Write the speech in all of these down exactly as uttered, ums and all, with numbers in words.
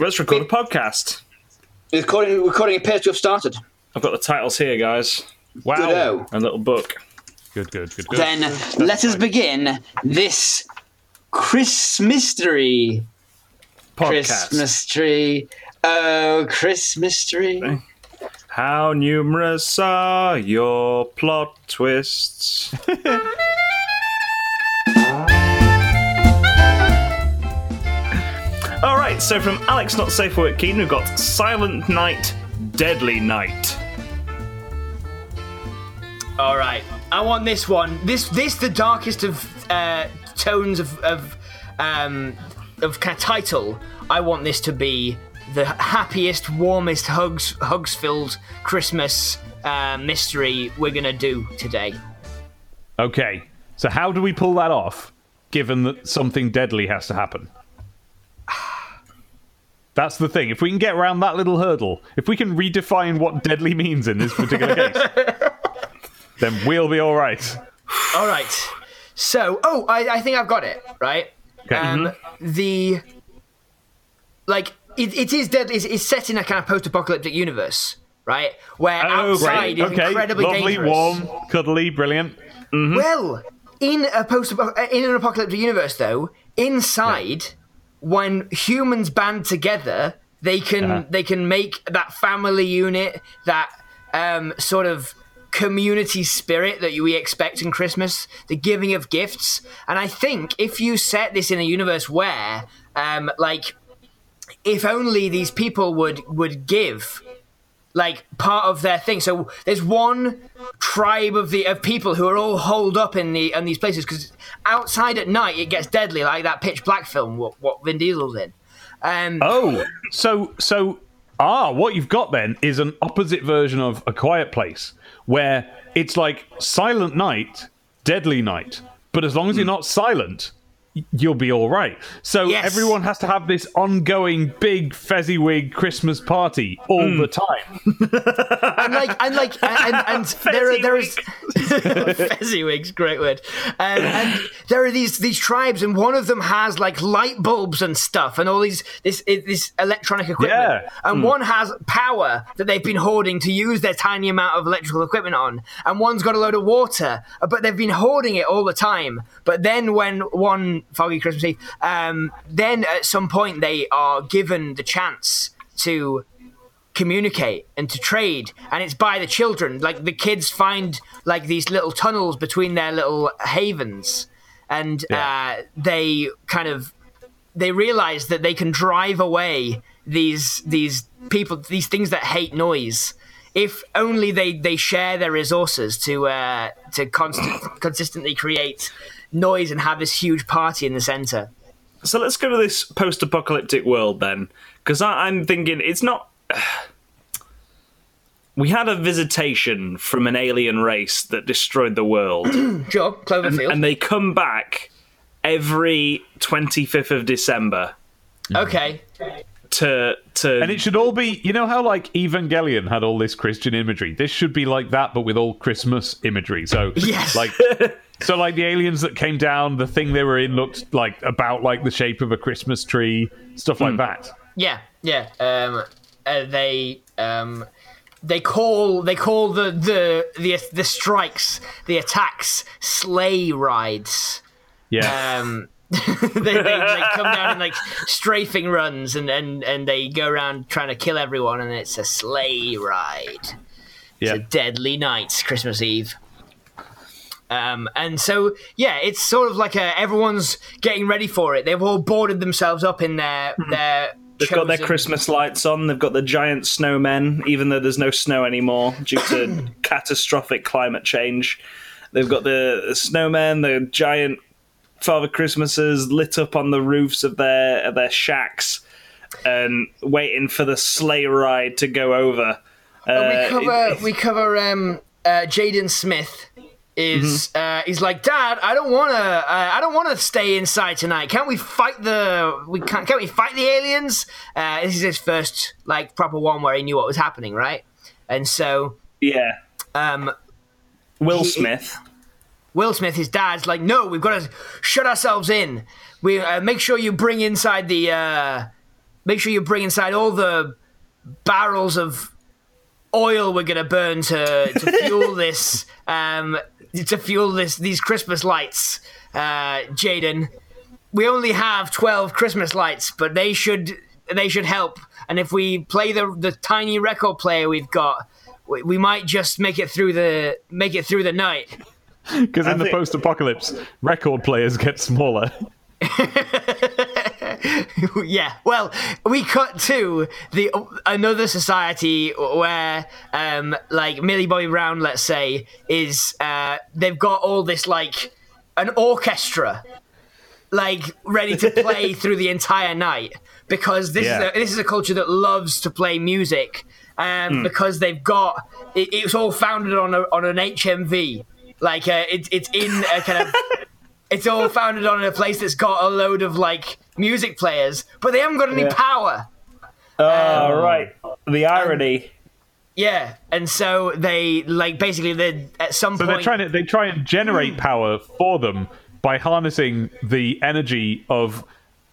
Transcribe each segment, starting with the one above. Let's record we, a podcast. Recording, recording appears to have started. I've got the titles here, guys. Wow. Good-o. A little book. Good, good, good, good. Then That's let us begin this Christmas tree. Podcast. Christmas tree. Oh, Christmas tree. How numerous are your plot twists? Alright, so from Alex Not Safe for Work Keen, we've got Silent Night, Deadly Night. Alright, I want this one. This, this the darkest of uh, tones of of, um, of kind of title. I want this to be the happiest, warmest, hugs, hugs-filled Christmas uh, mystery we're going to do today. Okay, so how do we pull that off, given that something deadly has to happen? That's the thing. If we can get around that little hurdle, if we can redefine what deadly means in this particular case, then we'll be all right. All right. So, oh, I, I think I've got it, right? Okay. Um, mm-hmm. The, like, it, it is deadly. It's, it's set in a kind of post-apocalyptic universe, right? Where oh, outside great. is okay. incredibly Lovely, dangerous. Lovely, warm, cuddly, brilliant. Mm-hmm. Well, in a post in an apocalyptic universe, though, inside... Yeah. When humans band together, they can uh-huh. they can make that family unit, that um, sort of community spirit that we expect in Christmas, the giving of gifts. And I think if you set this in a universe where, um, like, if only these people would would give, like, part of their thing. So there's one tribe of the of people who are all holed up in the in these places because outside at night it gets deadly, like that Pitch Black film what, what Vin Diesel's in. Um, oh, so so ah, what you've got then is an opposite version of A Quiet Place where it's like Silent Night, Deadly Night, but as long as you're not silent, you'll be all right. So yes. Everyone has to have this ongoing big Fezziwig Christmas party all mm. the time. and like, and like, and, and, and there are there is Fezziwig's great word. Um, and there are these these tribes, and one of them has like light bulbs and stuff, and all these this this electronic equipment. Yeah. And mm. one has power that they've been hoarding to use their tiny amount of electrical equipment on, and one's got a load of water, but they've been hoarding it all the time. But then when one Foggy Christmas Eve. Um, then at some point they are given the chance to communicate and to trade, and it's by the children. Like the kids find like these little tunnels between their little havens, and yeah. uh, they kind of they realize that they can drive away these these people, these things that hate noise, if only they, they share their resources to uh, to const- consistently create noise and have this huge party in the centre. So let's go to this post-apocalyptic world then, because I'm thinking it's not... We had a visitation from an alien race that destroyed the world. Sure, Cloverfield. And, and they come back every twenty-fifth of December. Okay. To, to... And it should all be... You know how, like, Evangelion had all this Christian imagery? This should be like that, but with all Christmas imagery. So, yes. like... So, like, the aliens that came down, the thing they were in looked, like, about, like, the shape of a Christmas tree, stuff like mm. that. Yeah, yeah. Um, uh, they um, they call they call the, the the the strikes, the attacks, sleigh rides. Yeah. Um, they, they, they come down in, like, strafing runs, and, and, and they go around trying to kill everyone, and it's a sleigh ride. Yeah. It's a deadly night, Christmas Eve. Um, and so, yeah, it's sort of like a, everyone's getting ready for it. They've all boarded themselves up in their... their they've chosen... got their Christmas lights on. They've got the giant snowmen, even though there's no snow anymore due to catastrophic climate change. They've got the snowmen, the giant Father Christmases lit up on the roofs of their, of their shacks and waiting for the sleigh ride to go over. Uh, oh, we cover, it, we cover um, uh, Jaden Smith... Is mm-hmm. uh, he's like, Dad? I don't wanna. Uh, I don't wanna stay inside tonight. Can't we fight the? We can't. Can't we fight the aliens? Uh, this is his first like proper one where he knew what was happening, right? And so yeah, um, Will he, Smith. Will Smith, his dad's like, no, we've got to shut ourselves in. We uh, make sure you bring inside the uh, make sure you bring inside all the barrels of oil we're gonna burn to to fuel this um to fuel this these Christmas lights, uh, Jaden. We only have twelve Christmas lights, but they should they should help. And if we play the the tiny record player we've got, we, we might just make it through the make it through the night. Because in the post-apocalypse, record players get smaller. Yeah, well, we cut to the another society where, um, like Millie Bobby Brown, let's say, is uh, they've got all this like an orchestra, like ready to play through the entire night, because this yeah. is a, this is a culture that loves to play music, um, mm. because they've got it, it was all founded on a, on an H M V, like uh, it's it's in a kind of. It's all founded on a place that's got a load of, like, music players, but they haven't got any yeah. power. Oh, uh, um, right. The irony. And, yeah, and so they, like, basically they at some so point... So they're trying to, they try and generate power for them by harnessing the energy of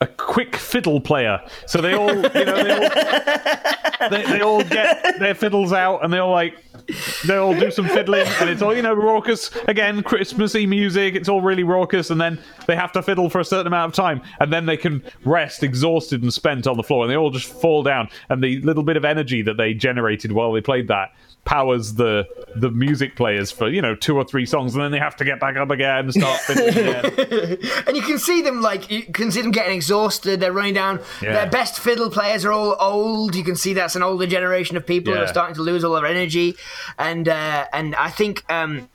a quick fiddle player. So they all, you know, they all, they, they all get their fiddles out and they all, like... They all do some fiddling, and it's all, you know, raucous. Again, Christmassy music, it's all really raucous, and then they have to fiddle for a certain amount of time, and then they can rest exhausted and spent on the floor, and they all just fall down, and the little bit of energy that they generated while they played that powers the the music players for, you know, two or three songs, and then they have to get back up again and start fiddling again. And you can see them, like, you can see them getting exhausted, they're running down. Yeah. Their best fiddle players are all old. You can see that's an older generation of people yeah. who are starting to lose all their energy. And uh, and I think um,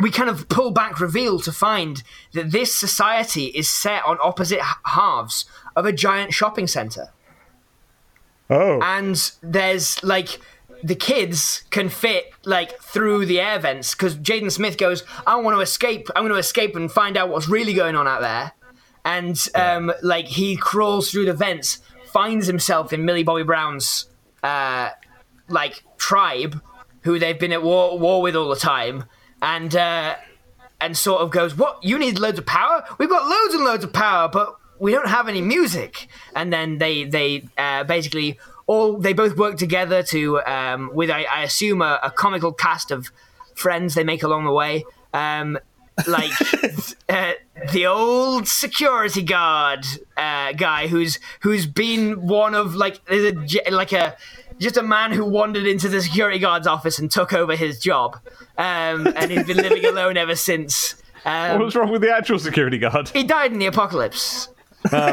we kind of pull back reveal to find that this society is set on opposite halves of a giant shopping centre. Oh. And there's, like, the kids can fit, like, through the air vents, because Jaden Smith goes, I want to escape. I'm going to escape and find out what's really going on out there. And, um, yeah. like, he crawls through the vents, finds himself in Millie Bobby Brown's, uh, like, tribe, who they've been at war war with all the time, and uh, and sort of goes, what, you need loads of power? We've got loads and loads of power, but we don't have any music. And then they they uh, basically all they both work together to um, with I, I assume a, a comical cast of friends they make along the way, um, like uh, the old security guard uh, guy who's who's been one of like there's a like a. Just a man who wandered into the security guard's office and took over his job. Um, and he's been living alone ever since. Um, what was wrong with the actual security guard? He died in the apocalypse. Oh,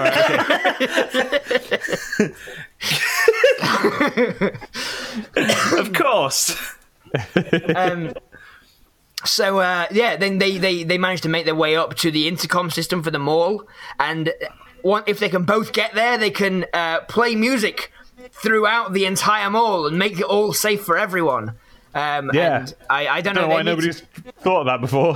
right, of course. Um, so, uh, yeah, then they, they, they managed to make their way up to the intercom system for the mall. And one, if they can both get there, they can uh, play music throughout the entire mall and make it all safe for everyone. Um, yeah. And I, I don't, don't know why nobody's to... thought of that before.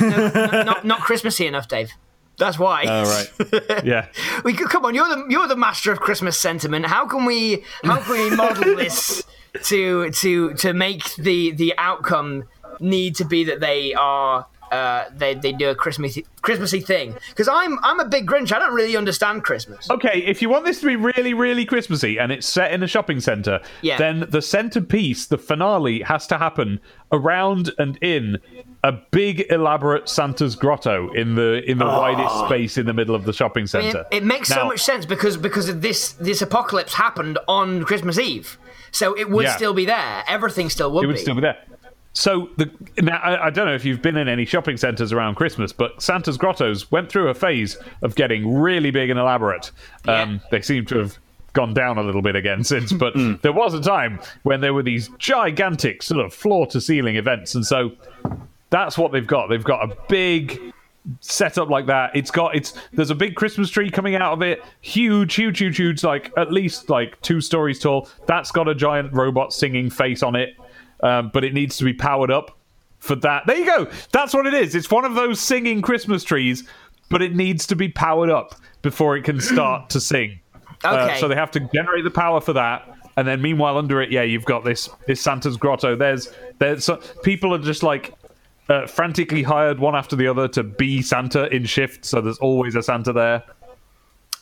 No, no, not, not Christmassy enough, Dave. That's why. Oh, right. Yeah. We come on. You're the you're the master of Christmas sentiment. How can we how can we model this to to to make the the outcome need to be that they are uh, they they do a Christmassy Christmassy thing? Because I'm I'm a big Grinch. I don't really understand Christmas. Okay, if you want this to be really really Christmassy and it's set in a shopping centre, yeah. then the centrepiece, the finale, has to happen around and in a big elaborate Santa's grotto in the in the oh. widest space in the middle of the shopping centre. It, it makes now, so much sense because because of this this apocalypse happened on Christmas Eve, so it would yeah. still be there. Everything still would. It would be. still be there. So, the, now I, I don't know if you've been in any shopping centres around Christmas, but Santa's grottos went through a phase of getting really big and elaborate. Yeah. Um, they seem to have gone down a little bit again since, but mm. there was a time when there were these gigantic sort of floor-to-ceiling events, and so that's what they've got. They've got a big setup like that. It's got it's there's a big Christmas tree coming out of it, huge, huge, huge, huge, like at least like two stories tall. That's got a giant robot singing face on it. Um, but it needs to be powered up for that. There you go. That's what it is. It's one of those singing Christmas trees, but it needs to be powered up before it can start to sing. Okay. Uh, so they have to generate the power for that. And then meanwhile, under it, yeah, you've got this, this Santa's grotto. There's, there's so, people are just like uh, frantically hired one after the other to be Santa in shift. So there's always a Santa there.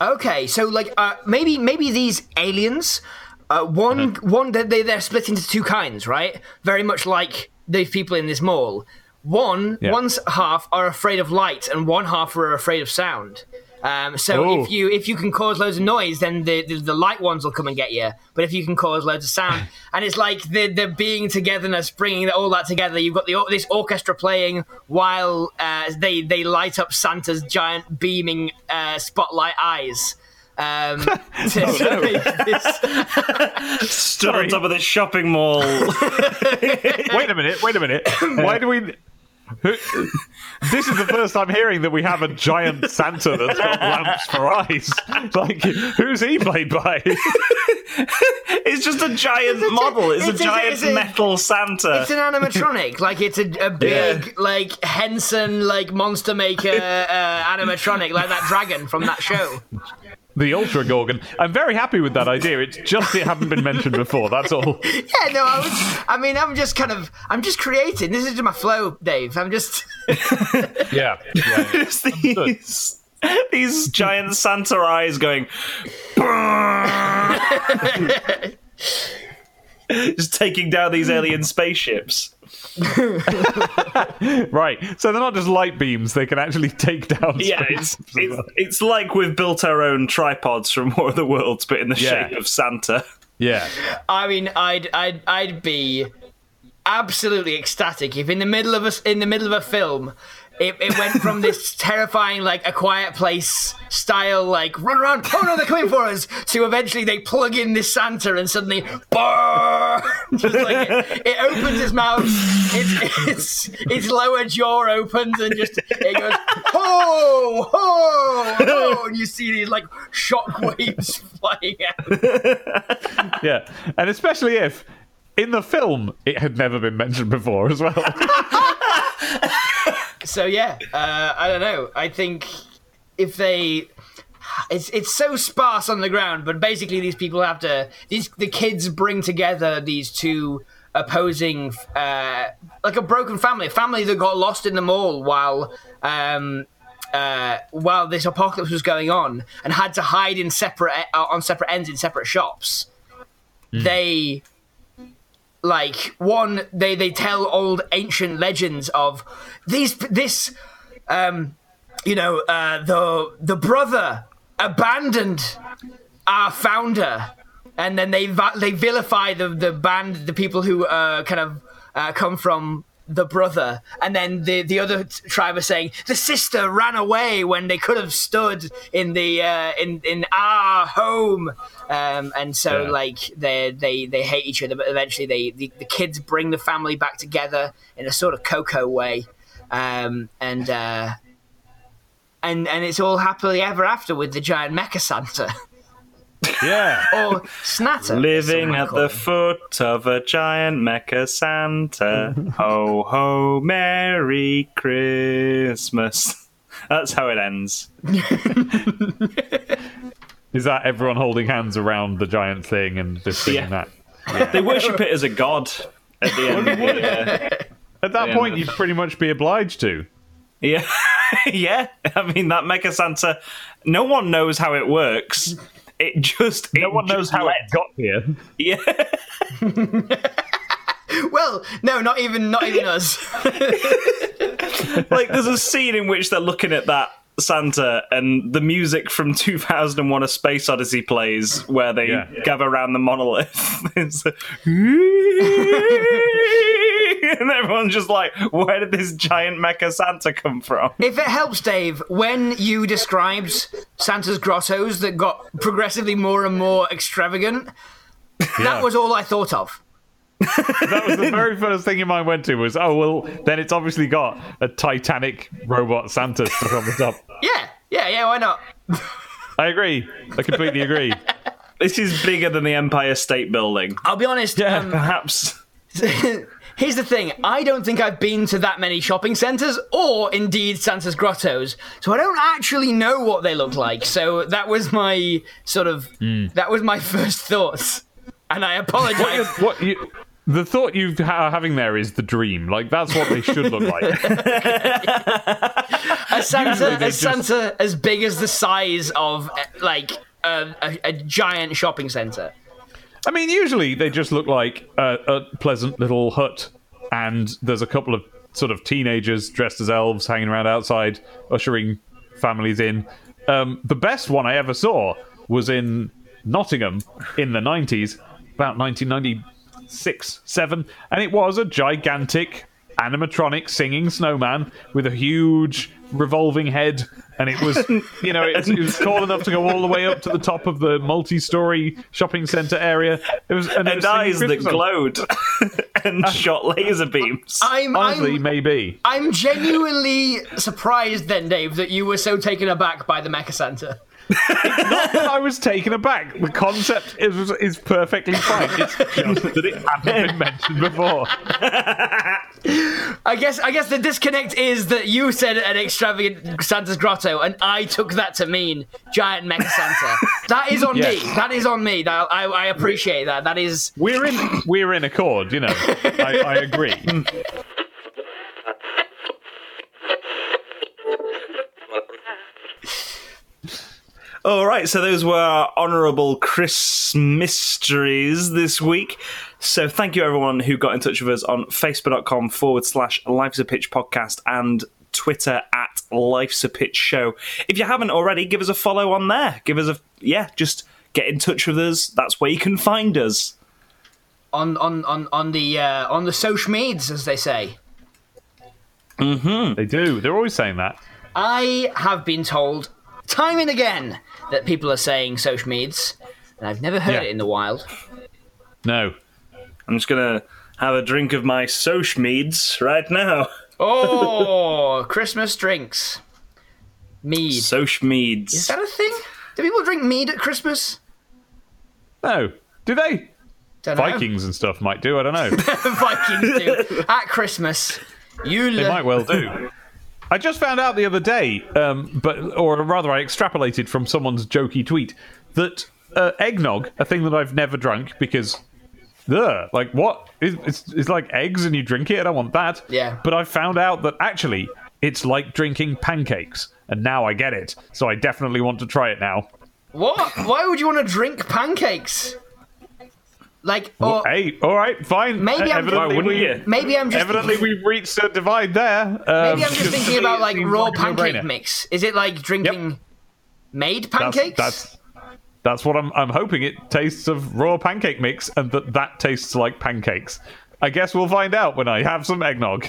Okay, so like uh, maybe maybe these aliens, uh, one mm-hmm. one they they're split into two kinds, right? Very much like these people in this mall. One yeah. one's half are afraid of light, and one half are afraid of sound. Um, so Ooh. if you if you can cause loads of noise, then the, the the light ones will come and get you. But if you can cause loads of sound, and it's like the the being togetherness, bringing all that together. You've got the this orchestra playing while uh, they they light up Santa's giant beaming uh, spotlight eyes. Um, to, oh, no. Stood on top of this shopping mall. Wait a minute! Wait a minute! Why do we? This is the first I'm hearing that we have a giant Santa that's got lamps for eyes. Like, who's he played by? It's just a giant it's a, model. It's, it's a giant it's a, metal Santa. It's an animatronic. Like, it's a, a big, yeah. like, Henson, like, monster maker uh, animatronic, like that dragon from that show. The Ultra Gorgon. I'm very happy with that idea. It's just it hadn't been mentioned before. That's all. Yeah, no, I was. I mean, I'm just kind of. I'm just creating. This is my flow, Dave. I'm just. yeah. yeah, yeah. these these giant Santa eyes going. Just taking down these alien spaceships. Right, so they're not just light beams, they can actually take down space. Yeah, it's, it's, it's like we've built our own tripods from War of the Worlds, but in the yeah. shape of Santa. Yeah. I mean, I'd I'd I'd be absolutely ecstatic if in the middle of a, in the middle of a film It, it went from this terrifying, like, A Quiet Place style, like, run around, oh no, they're coming for us, to eventually they plug in this Santa and suddenly, bah! Just like it, it opens its mouth, its, its, its lower jaw opens and just, it goes, ho, ho, ho, and you see these, like, shockwaves flying out. Yeah, and especially if, in the film, it had never been mentioned before as well. So yeah, uh, I don't know. I think if they, it's it's so sparse on the ground, but basically these people have to. These the kids bring together these two opposing, uh, like a broken family, a family that got lost in the mall while um, uh, while this apocalypse was going on, and had to hide in separate uh, on separate ends in separate shops. Mm. They. Like one, they, they tell old ancient legends of these this, um, you know, uh, the the brother abandoned our founder, and then they they vilify the the band, the people who uh, kind of uh, come from the brother, and then the the other tribe are saying the sister ran away when they could have stood in the uh, in in our home. Um, and so, yeah. like, they they they hate each other, but eventually they the, the kids bring the family back together in a sort of Coco way, um, and uh, and and it's all happily ever after with the giant Mecha Santa. Yeah, or Snatter. Living at the foot of a giant Mecha Santa. Ho ho, Merry Christmas. That's how it ends. Is that everyone holding hands around the giant thing and this thing yeah. and that? Yeah. They worship it as a god at the end. yeah. At that the point, you'd pretty much be obliged to. Yeah. yeah. I mean, that Mecha Santa, no one knows how it works. It just... No it one knows how it got here. Yeah. Well, no, not even not even us. Like, there's a scene in which they're looking at that Santa and the music from two thousand one A Space Odyssey plays where they yeah, yeah. gather around the monolith. It's like, and everyone's just like, where did this giant Mecha Santa come from? If it helps, Dave, when you described Santa's grottos that got progressively more and more extravagant, yeah. that was all I thought of. That was the very first thing in mind went to was, oh, well, then it's obviously got a Titanic robot Santa stuck on the top. Yeah, yeah, yeah, why not? I agree. I completely agree. This is bigger than the Empire State Building. I'll be honest. Yeah, um, perhaps. Here's the thing. I don't think I've been to that many shopping centres or, indeed, Santa's grottos, so I don't actually know what they look like. So that was my sort of... Mm. That was my first thoughts. And I apologise. What, what, you, The thought you are having there is the dream. Like, that's what they should look like. A Santa, a Santa just... as big as the size of, like, a, a, a giant shopping centre. I mean, usually they just look like a, a pleasant little hut, and there's a couple of sort of teenagers dressed as elves hanging around outside, ushering families in. Um, the best one I ever saw was in Nottingham in the nineties, about nineteen ninety-six, seven, and it was a gigantic animatronic singing snowman with a huge revolving head, and it was, you know, it, it was tall enough to go all the way up to the top of the multi-story shopping centre area. It was, and, and it was eyes that glowed and uh, shot laser beams. I'm, Honestly, I'm, maybe. I'm genuinely surprised then, Dave, that you were so taken aback by the Mecha Santa. It's not that I was taken aback. The concept is is perfectly fine. It's just that it hadn't been mentioned before. I guess I guess the disconnect is that you said an extravagant Santa's grotto, and I took that to mean giant Mecha Santa. That is on yes. me. That is on me. I, I, I appreciate that. That is we're in we're in accord. You know, I, I agree. All right, so those were our honourable Christmas-mysteries this week. So thank you, everyone, who got in touch with us on facebook.com forward slash Life's a Pitch Podcast and Twitter at Life's a Pitch Show. If you haven't already, give us a follow on there. Give us a... Yeah, just get in touch with us. That's where you can find us. On on on, on the uh, on the social meds, as they say. Mm-hmm. They do. They're always saying that. I have been told... time and again that people are saying social meds, and I've never heard yeah. it in the wild. No. I'm just going to have a drink of my social meds right now. Oh, Christmas drinks. Mead. Social meds. Is that a thing? Do people drink mead at Christmas? No. Do they? Don't Vikings know. And stuff might do, I don't know. Vikings do. At Christmas. You they le- might well do. I just found out the other day, um, but or rather I extrapolated from someone's jokey tweet, that uh, eggnog, a thing that I've never drunk because, ugh, like what? It's, it's, it's like eggs and you drink it, I don't want that. Yeah. But I found out that actually it's like drinking pancakes, and now I get it. So I definitely want to try it now. What? Why would you want to drink pancakes? Like, or, hey, all right, fine. Maybe I'm, evidently, we, maybe I'm just evidently thinking, we've reached a divide there. Um, maybe I'm just thinking about like raw like pancake mix. Is it like drinking yep. made pancakes? That's, that's that's what I'm. I'm hoping it tastes of raw pancake mix, and that that tastes like pancakes. I guess we'll find out when I have some eggnog.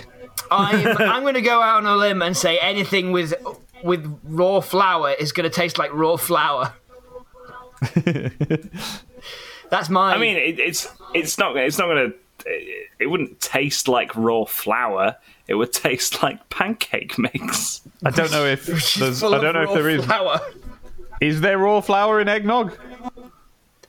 I'm I'm going to go out on a limb and say anything with with raw flour is going to taste like raw flour. That's mine. I mean, it, it's it's not it's not gonna it, it wouldn't taste like raw flour. It would taste like pancake mix. I don't know if there's, I don't know if there is flour. Is there raw flour in eggnog?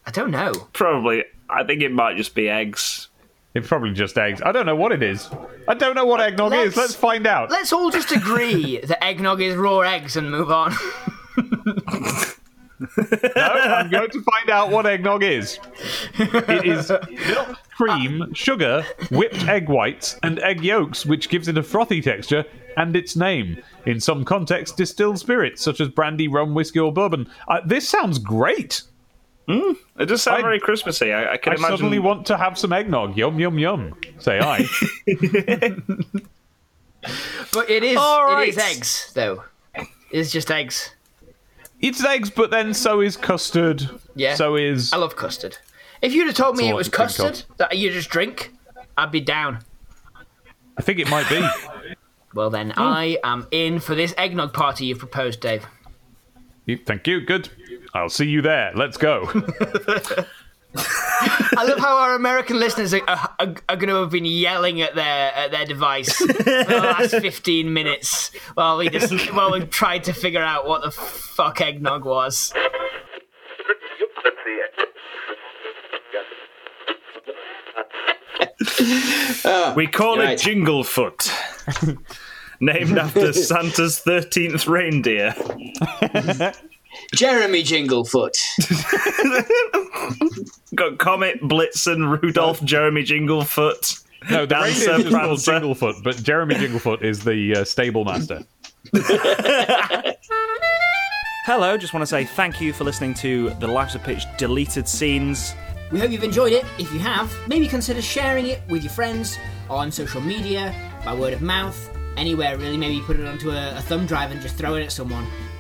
I don't know. Probably. I think it might just be eggs. It's probably just eggs. I don't know what it is. I don't know what eggnog let's, is. Let's find out. Let's all just agree that eggnog is raw eggs and move on. No, I'm going to find out what eggnog is. It is milk, cream, sugar, whipped egg whites, and egg yolks, which gives it a frothy texture and its name. In some contexts, distilled spirits such as brandy, rum, whiskey, or bourbon. Uh, this sounds great. Mm, it does sound I, very Christmassy. I, I can I imagine. I suddenly want to have some eggnog. Yum, yum, yum. Say I. But it is, right. It is eggs, though. It's just eggs. It's eggs, but then so is custard. Yeah. So is... I love custard. If you'd have told me it was custard that you just drink, I'd be down. I think it might be. Well, then, mm. I am in for this eggnog party you've proposed, Dave. Thank you. Good. I'll see you there. Let's go. I love how our American listeners are, are, are going to have been yelling at their at their device for the last fifteen minutes while we just while we tried to figure out what the fuck eggnog was. Oh, we call right. it Jinglefoot, named after Santa's thirteenth reindeer. Jeremy Jinglefoot. got Comet, Blitzen, Rudolph, Jeremy Jinglefoot. No, the Dancer, reindeer is called Jinglefoot, but Jeremy Jinglefoot is the uh, stable master. Hello, just want to say thank you for listening to the Life's a Pitch deleted scenes. We hope you've enjoyed it. If you have, maybe consider sharing it with your friends on social media, by word of mouth, anywhere really. Maybe put it onto a, a thumb drive and just throw it at someone.